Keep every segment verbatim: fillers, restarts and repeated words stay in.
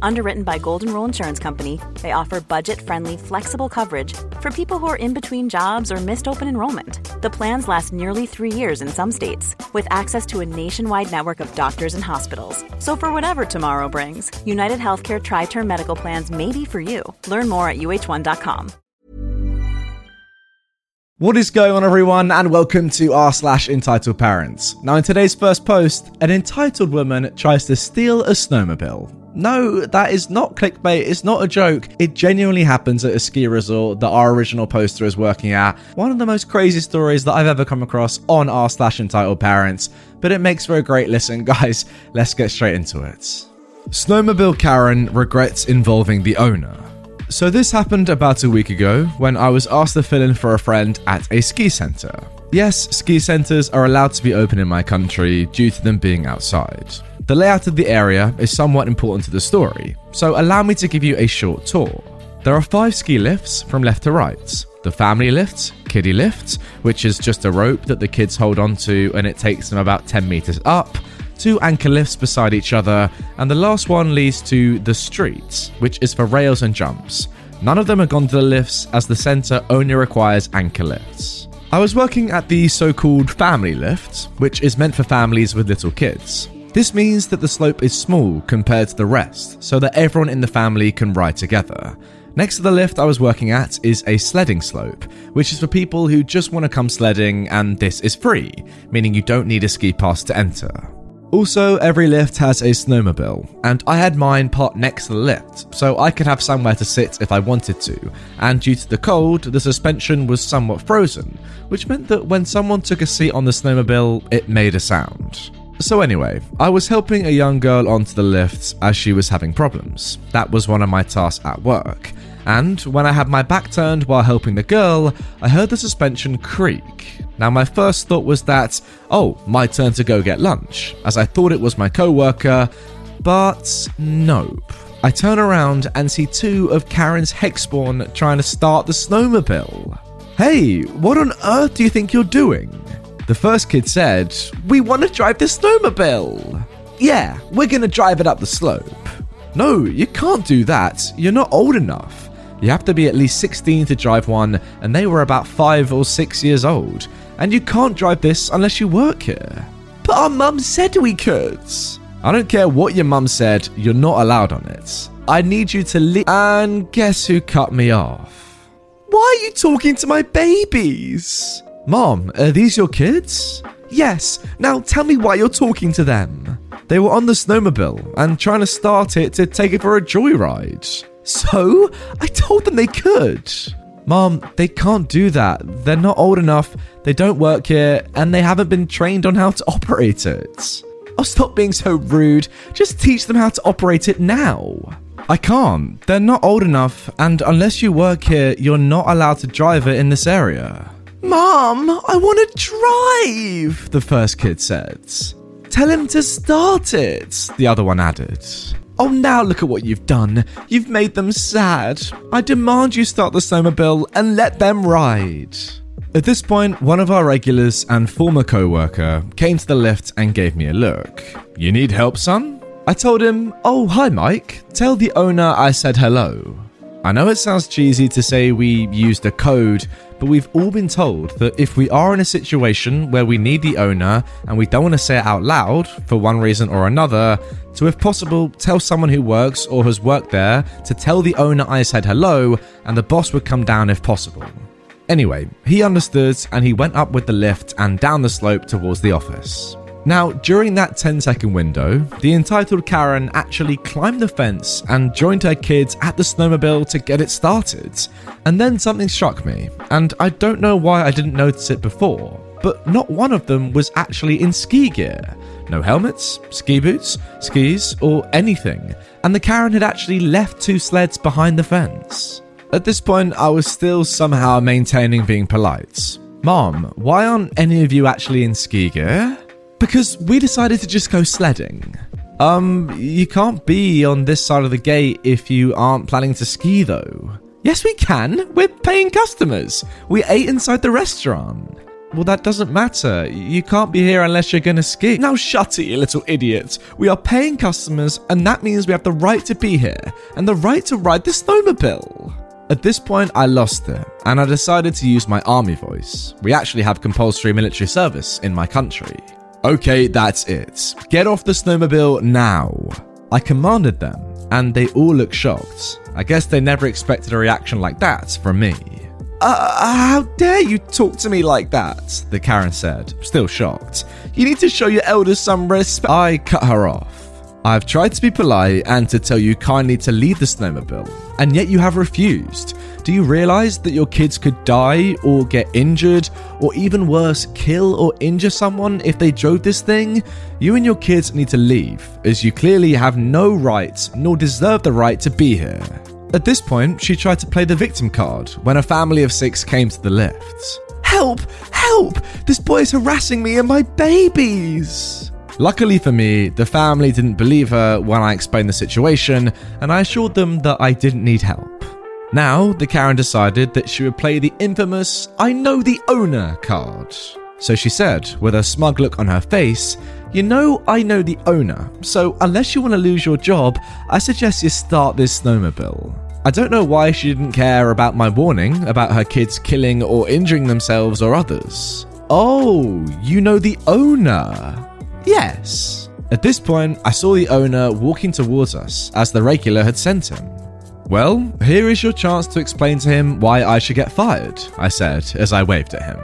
Underwritten by Golden Rule Insurance Company, they offer budget-friendly, flexible coverage for people who are in between jobs or missed open enrollment. The plans last nearly three years in some states, with access to a nationwide network of doctors and hospitals. So for whatever tomorrow brings, UnitedHealthcare Tri-Term Medical Plans may be for you. Learn more at U H one dot com. What is going on, everyone, and welcome to r slash entitled parents. Now, in today's first post, an entitled woman tries to steal a snowmobile. No, that is not clickbait, it's not a joke. It genuinely happens at a ski resort that our original poster is working at. One of the most crazy stories that I've ever come across on r slash entitled parents, but it makes for a great listen, guys. Let's get straight into it. Snowmobile Karen regrets involving the owner. So this happened about a week ago when I was asked to fill in for a friend at a ski centre. Yes, ski centres are allowed to be open in my country due to them being outside. The layout of the area is somewhat important to the story, so allow me to give you a short tour. There are five ski lifts from left to right. The family lift, kiddie lift, which is just a rope that the kids hold onto and it takes them about ten metres up. Two anchor lifts beside each other, and the last one leads to the street, which is for rails and jumps. None of them are gondola lifts, as the centre only requires anchor lifts. I was working at the so-called family lift, which is meant for families with little kids. This means that the slope is small compared to the rest, so that everyone in the family can ride together. Next to the lift I was working at is a sledding slope, which is for people who just want to come sledding, and this is free, meaning you don't need a ski pass to enter. Also, every lift has a snowmobile, and I had mine parked next to the lift, so I could have somewhere to sit if I wanted to, and due to the cold, the suspension was somewhat frozen, which meant that when someone took a seat on the snowmobile, it made a sound. So anyway, I was helping a young girl onto the lift as she was having problems. That was one of my tasks at work, and when I had my back turned while helping the girl, I heard the suspension creak. Now, my first thought was that, oh, my turn to go get lunch, as I thought it was my co-worker, but nope. I turn around and see two of Karen's Hexborn trying to start the snowmobile. Hey, what on earth do you think you're doing? The first kid said, we want to drive this snowmobile. Yeah, we're going to drive it up the slope. No, you can't do that. You're not old enough. You have to be at least sixteen to drive one, and they were about five or six years old. And you can't drive this unless you work here. But our mum said we could. I don't care what your mum said, you're not allowed on it. I need you to leave. And guess who cut me off? Why are you talking to my babies? Mom, are these your kids? Yes, now tell me why you're talking to them. They were on the snowmobile and trying to start it to take it for a joyride. So, I told them they could. Mom, they can't do that. They're not old enough, they don't work here, and they haven't been trained on how to operate it. Oh, stop being so rude. Just teach them how to operate it now. I can't. They're not old enough, and unless you work here, you're not allowed to drive it in this area. Mom, I want to drive, the first kid said. Tell him to start it, the other one added. Oh, now look at what you've done. You've made them sad. I demand you start the snowmobile and let them ride. At this point, one of our regulars and former co-worker came to the lift and gave me a look. You need help, son? I told him, oh, hi, Mike. Tell the owner I said hello. I know it sounds cheesy to say we used a code, but we've all been told that if we are in a situation where we need the owner and we don't want to say it out loud, for one reason or another, to if possible tell someone who works or has worked there to tell the owner I said hello, and the boss would come down if possible. Anyway, he understood and he went up with the lift and down the slope towards the office. Now, during that ten second window, the entitled Karen actually climbed the fence and joined her kids at the snowmobile to get it started. And then something struck me, and I don't know why I didn't notice it before, but not one of them was actually in ski gear. No helmets, ski boots, skis, or anything. And the Karen had actually left two sleds behind the fence. At this point, I was still somehow maintaining being polite. Mom, why aren't any of you actually in ski gear? Because we decided to just go sledding. Um, you can't be on this side of the gate if you aren't planning to ski, though. Yes, we can. We're paying customers. We ate inside the restaurant. Well, that doesn't matter. You can't be here unless you're going to ski. Now shut it, you little idiot. We are paying customers, and that means we have the right to be here and the right to ride the snowmobile. At this point, I lost it, and I decided to use my army voice. We actually have compulsory military service in my country. Okay, that's it. Get off the snowmobile now. I commanded them, and they all looked shocked. I guess they never expected a reaction like that from me. Uh, how dare you talk to me like that? The Karen said, still shocked. You need to show your elders some respect. I cut her off. I've tried to be polite and to tell you kindly to leave the snowmobile, and yet you have refused. Do you realize that your kids could die or get injured or even worse, kill or injure someone if they drove this thing? You and your kids need to leave, as you clearly have no right nor deserve the right to be here. At this point, she tried to play the victim card when a family of six came to the lift. Help! Help! This boy is harassing me and my babies! Luckily for me, the family didn't believe her when I explained the situation, and I assured them that I didn't need help. Now, the Karen decided that she would play the infamous I know the owner card. So she said, with a smug look on her face, you know I know the owner, so unless you want to lose your job, I suggest you start this snowmobile. I don't know why she didn't care about my warning about her kids killing or injuring themselves or others. Oh, you know the owner. Yes. At this point, I saw the owner walking towards us as the regular had sent him. Well, here is your chance to explain to him why I should get fired, I said as I waved at him.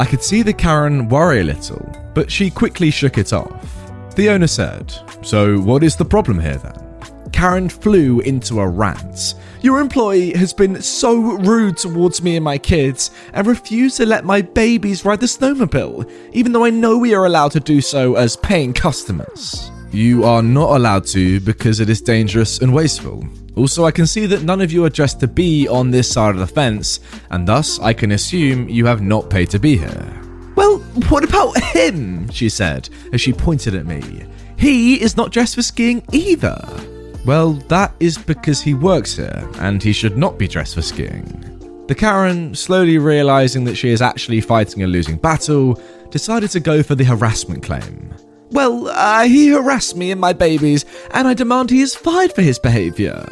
I could see the Karen worry a little, but she quickly shook it off. The owner said, so what is the problem here then? Karen flew into a rant. Your employee has been so rude towards me and my kids and refused to let my babies ride the snowmobile, even though I know we are allowed to do so as paying customers. You are not allowed to because it is dangerous and wasteful. Also, I can see that none of you are dressed to be on this side of the fence, and thus I can assume you have not paid to be here. Well, what about him? She said as she pointed at me. He is not dressed for skiing either. Well, that is because he works here, and he should not be dressed for skiing. The Karen, slowly realizing that she is actually fighting a losing battle, decided to go for the harassment claim. Well, uh, he harassed me and my babies, and I demand he is fired for his behavior.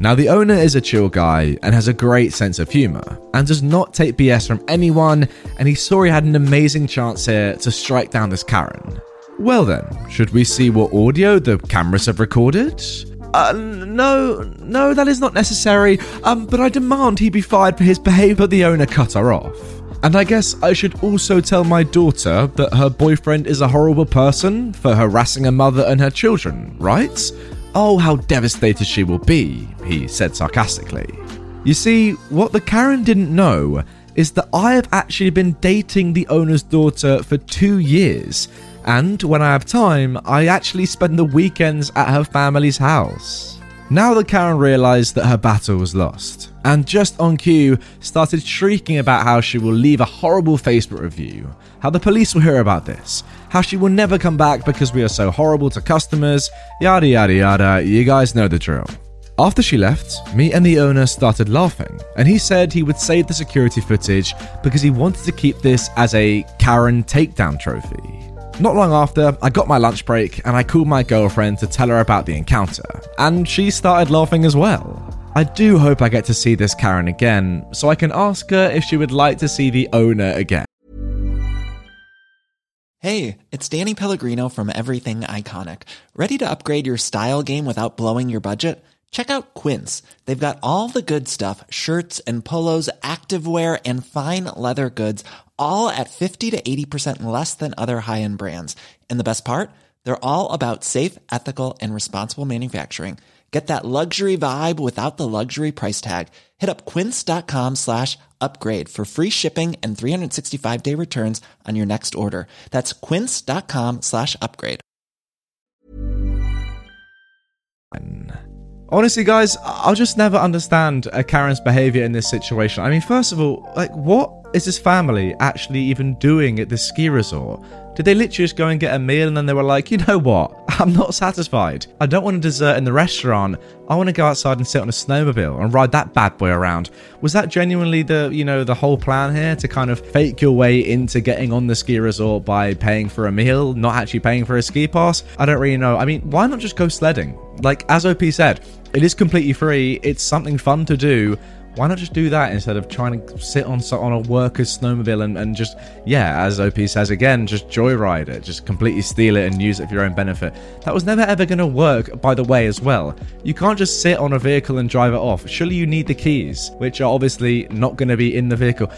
Now, the owner is a chill guy and has a great sense of humor and does not take B S from anyone, and he saw he had an amazing chance here to strike down this Karen. Well then, should we see what audio the cameras have recorded? Uh, no, no, that is not necessary, um, but I demand he be fired for his behavior. The owner cut her off. And I guess I should also tell my daughter that her boyfriend is a horrible person for harassing her mother and her children, right? Oh, how devastated she will be, he said sarcastically. You see, what the Karen didn't know is that I have actually been dating the owner's daughter for two years, and when I have time, I actually spend the weekends at her family's house. Now that Karen realized that her battle was lost, and just on cue, started shrieking about how she will leave a horrible Facebook review, how the police will hear about this, how she will never come back because we are so horrible to customers, yada yada yada, you guys know the drill. After she left, me and the owner started laughing, and he said he would save the security footage because he wanted to keep this as a Karen takedown trophy. Not long after, I got my lunch break and I called my girlfriend to tell her about the encounter, and she started laughing as well. I do hope I get to see this Karen again, so I can ask her if she would like to see the owner again. Hey, it's Danny Pellegrino from Everything Iconic. Ready to upgrade your style game without blowing your budget? Check out Quince. They've got all the good stuff, shirts and polos, activewear and fine leather goods, all at fifty to eighty percent less than other high-end brands. And the best part? They're all about safe, ethical, and responsible manufacturing. Get that luxury vibe without the luxury price tag. Hit up quince.com slash upgrade for free shipping and three sixty-five day returns on your next order. That's quince.com slash upgrade. Honestly, guys, I'll just never understand Karen's behavior in this situation. I mean, first of all, like, what is this family actually even doing at this ski resort? Did they literally just go and get a meal and then they were like, you know what? I'm not satisfied. I don't want a dessert in the restaurant. I want to go outside and sit on a snowmobile and ride that bad boy around. Was that genuinely the, you know, the whole plan here, to kind of fake your way into getting on the ski resort by paying for a meal, not actually paying for a ski pass? I don't really know. I mean, why not just go sledding? Like, as O P said, it is completely free. It's something fun to do. Why not just do that instead of trying to sit on on a worker's snowmobile and, and just, yeah, as O P says again, just joyride it. Just completely steal it and use it for your own benefit. That was never ever going to work, by the way, as well. You can't just sit on a vehicle and drive it off. Surely you need the keys, which are obviously not going to be in the vehicle.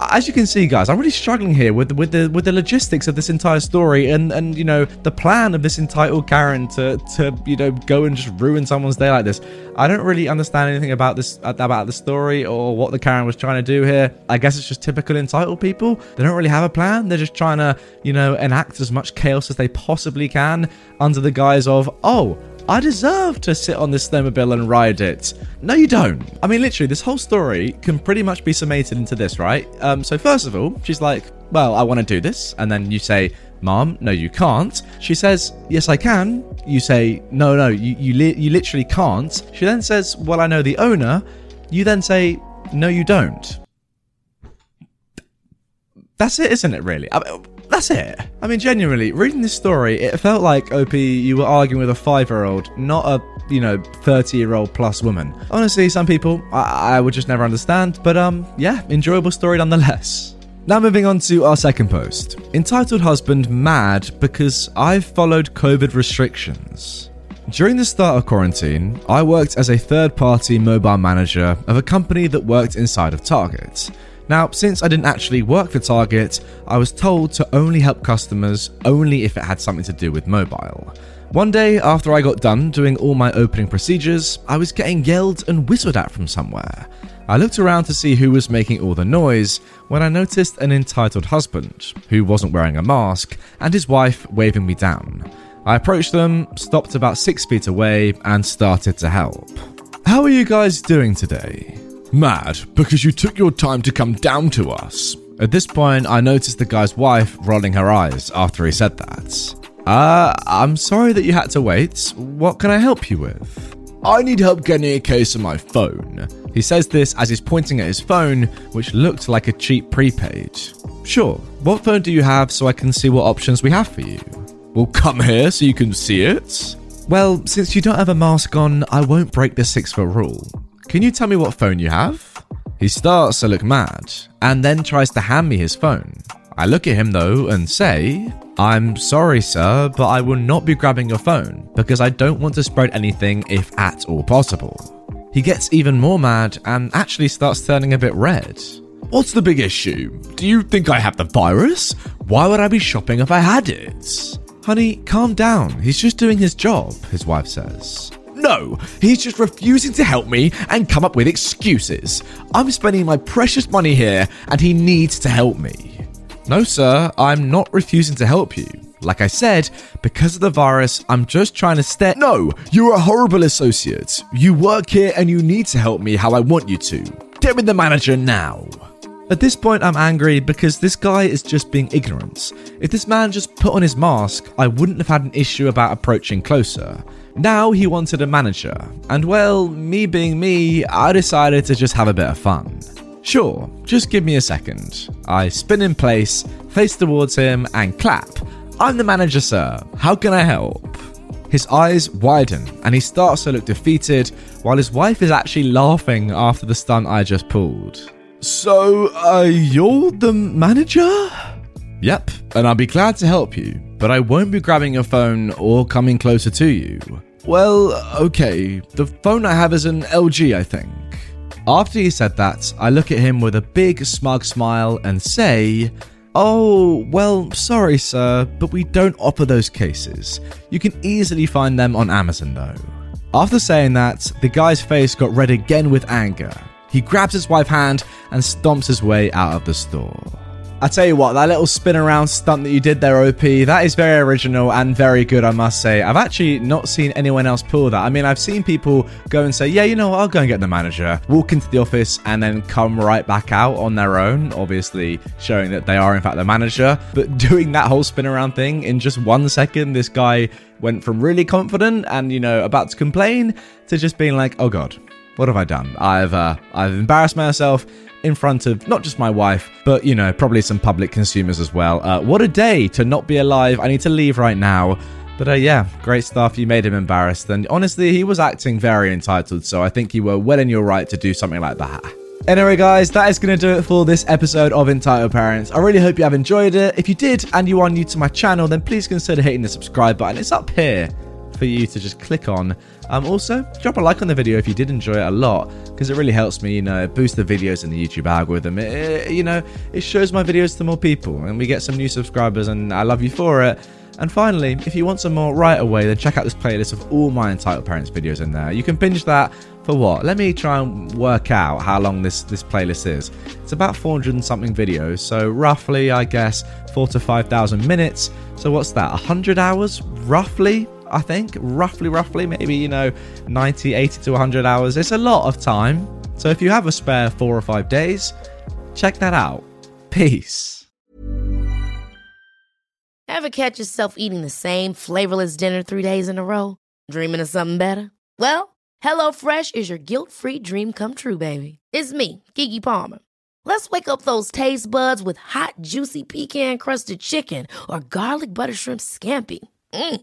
As you can see, guys, I'm really struggling here with, with, the, with the logistics of this entire story and, and, you know, the plan of this entitled Karen to, to, you know, go and just ruin someone's day like this. I don't really understand anything about this, about the story, or what the Karen was trying to do here. I guess it's just typical entitled people. They don't really have a plan. They're just trying to, you know, enact as much chaos as they possibly can under the guise of, oh, I deserve to sit on this snowmobile and ride it. No, you don't. I mean, literally, this whole story can pretty much be summated into this, right? Um, so first of all, she's like, well, I want to do this. And then you say, Mom, no, you can't. She says, yes, I can. You say, no, no, you, you, li- you literally can't. She then says, well, I know the owner. You then say, no, you don't. That's it, isn't it, really? I mean, that's it. I mean, genuinely, reading this story, it felt like, O P, you were arguing with a five-year-old, not a, you know, thirty-year-old plus woman. Honestly, some people, I, I would just never understand. But, um, yeah, enjoyable story nonetheless. Now moving on to our second post. Entitled husband mad because I've followed COVID restrictions. During the start of quarantine, I worked as a third-party mobile manager of a company that worked inside of Target. Now, since I didn't actually work for Target, I was told to only help customers only if it had something to do with mobile. One day, after I got done doing all my opening procedures, I was getting yelled and whistled at from somewhere. I looked around to see who was making all the noise when I noticed an entitled husband, who wasn't wearing a mask, and his wife waving me down. I approached them, stopped about six feet away, and started to help. How are you guys doing today? Mad, because you took your time to come down to us. At this point, I noticed the guy's wife rolling her eyes after he said that. Uh, I'm sorry that you had to wait. What can I help you with? I need help getting a case on my phone. He says this as he's pointing at his phone, which looked like a cheap prepaid. Sure, what phone do you have so I can see what options we have for you? Well, come here so you can see it. Well, since you don't have a mask on, I won't break the six-foot rule. Can you tell me what phone you have? He starts to look mad, and then tries to hand me his phone. I look at him, though, and say, I'm sorry, sir, but I will not be grabbing your phone, because I don't want to spread anything if at all possible. He gets even more mad, and actually starts turning a bit red. What's the big issue? Do you think I have the virus? Why would I be shopping if I had it? Honey, calm down. He's just doing his job, his wife says. No, he's just refusing to help me and come up with excuses. I'm spending my precious money here and he needs to help me. No, sir, I'm not refusing to help you. Like I said, because of the virus, I'm just trying to stay. No, you're a horrible associate. You work here and you need to help me how I want you to. Get with the manager now. At this point, I'm angry because this guy is just being ignorant. If this man just put on his mask, I wouldn't have had an issue about approaching closer. Now he wanted a manager, and well, me being me, I decided to just have a bit of fun. Sure, just give me a second. I spin in place, face towards him, and clap. I'm the manager, sir. How can I help? His eyes widen, and he starts to look defeated, while his wife is actually laughing after the stunt I just pulled. So, uh, you're the manager? Yep, and I'll be glad to help you, but I won't be grabbing your phone or coming closer to you. Well, okay, the phone I have is an L G, I think. After he said that, I look at him with a big smug smile and say, oh, well, sorry, sir, but we don't offer those cases. You can easily find them on Amazon, though. After saying that, the guy's face got red again with anger. He grabs his wife's hand and stomps his way out of the store. I tell you what, that little spin around stunt that you did there, O P, that is very original and very good, I must say. I've actually not seen anyone else pull that. I mean, I've seen people go and say, yeah, you know what, I'll go and get the manager, walk into the office and then come right back out on their own, obviously showing that they are in fact the manager. But doing that whole spin around thing in just one second, this guy went from really confident and, you know, about to complain to just being like, oh God, what have I done? I've uh, I've embarrassed myself in front of not just my wife, but, you know, probably some public consumers as well. Uh, what a day to not be alive. I need to leave right now. But uh, yeah, great stuff. You made him embarrassed. And honestly, he was acting very entitled. So I think you were well in your right to do something like that. Anyway, guys, that is going to do it for this episode of Entitled Parents. I really hope you have enjoyed it. If you did and you are new to my channel, then please consider hitting the subscribe button. It's up here for you to just click on. Um, also, drop a like on the video if you did enjoy it a lot, because it really helps me, you know, boost the videos in the YouTube algorithm. It, it, you know, it shows my videos to more people, and we get some new subscribers, and I love you for it. And finally, if you want some more right away, then check out this playlist of all my Entitled Parents videos in there. You can binge that for what? Let me try and work out how long this, this playlist is. It's about four hundred and something videos, so roughly, I guess, four to five thousand minutes. So what's that, one hundred hours, roughly? I think roughly roughly maybe, you know, ninety, eighty to one hundred hours. It's a lot of time. So if you have a spare four or five days, check that out. Peace. Ever catch yourself eating the same flavorless dinner three days in a row, dreaming of something better? Well, HelloFresh is your guilt-free dream come true, baby. It's me, Keke Palmer. Let's wake up those taste buds with hot, juicy pecan-crusted chicken or garlic butter shrimp scampi. Mm.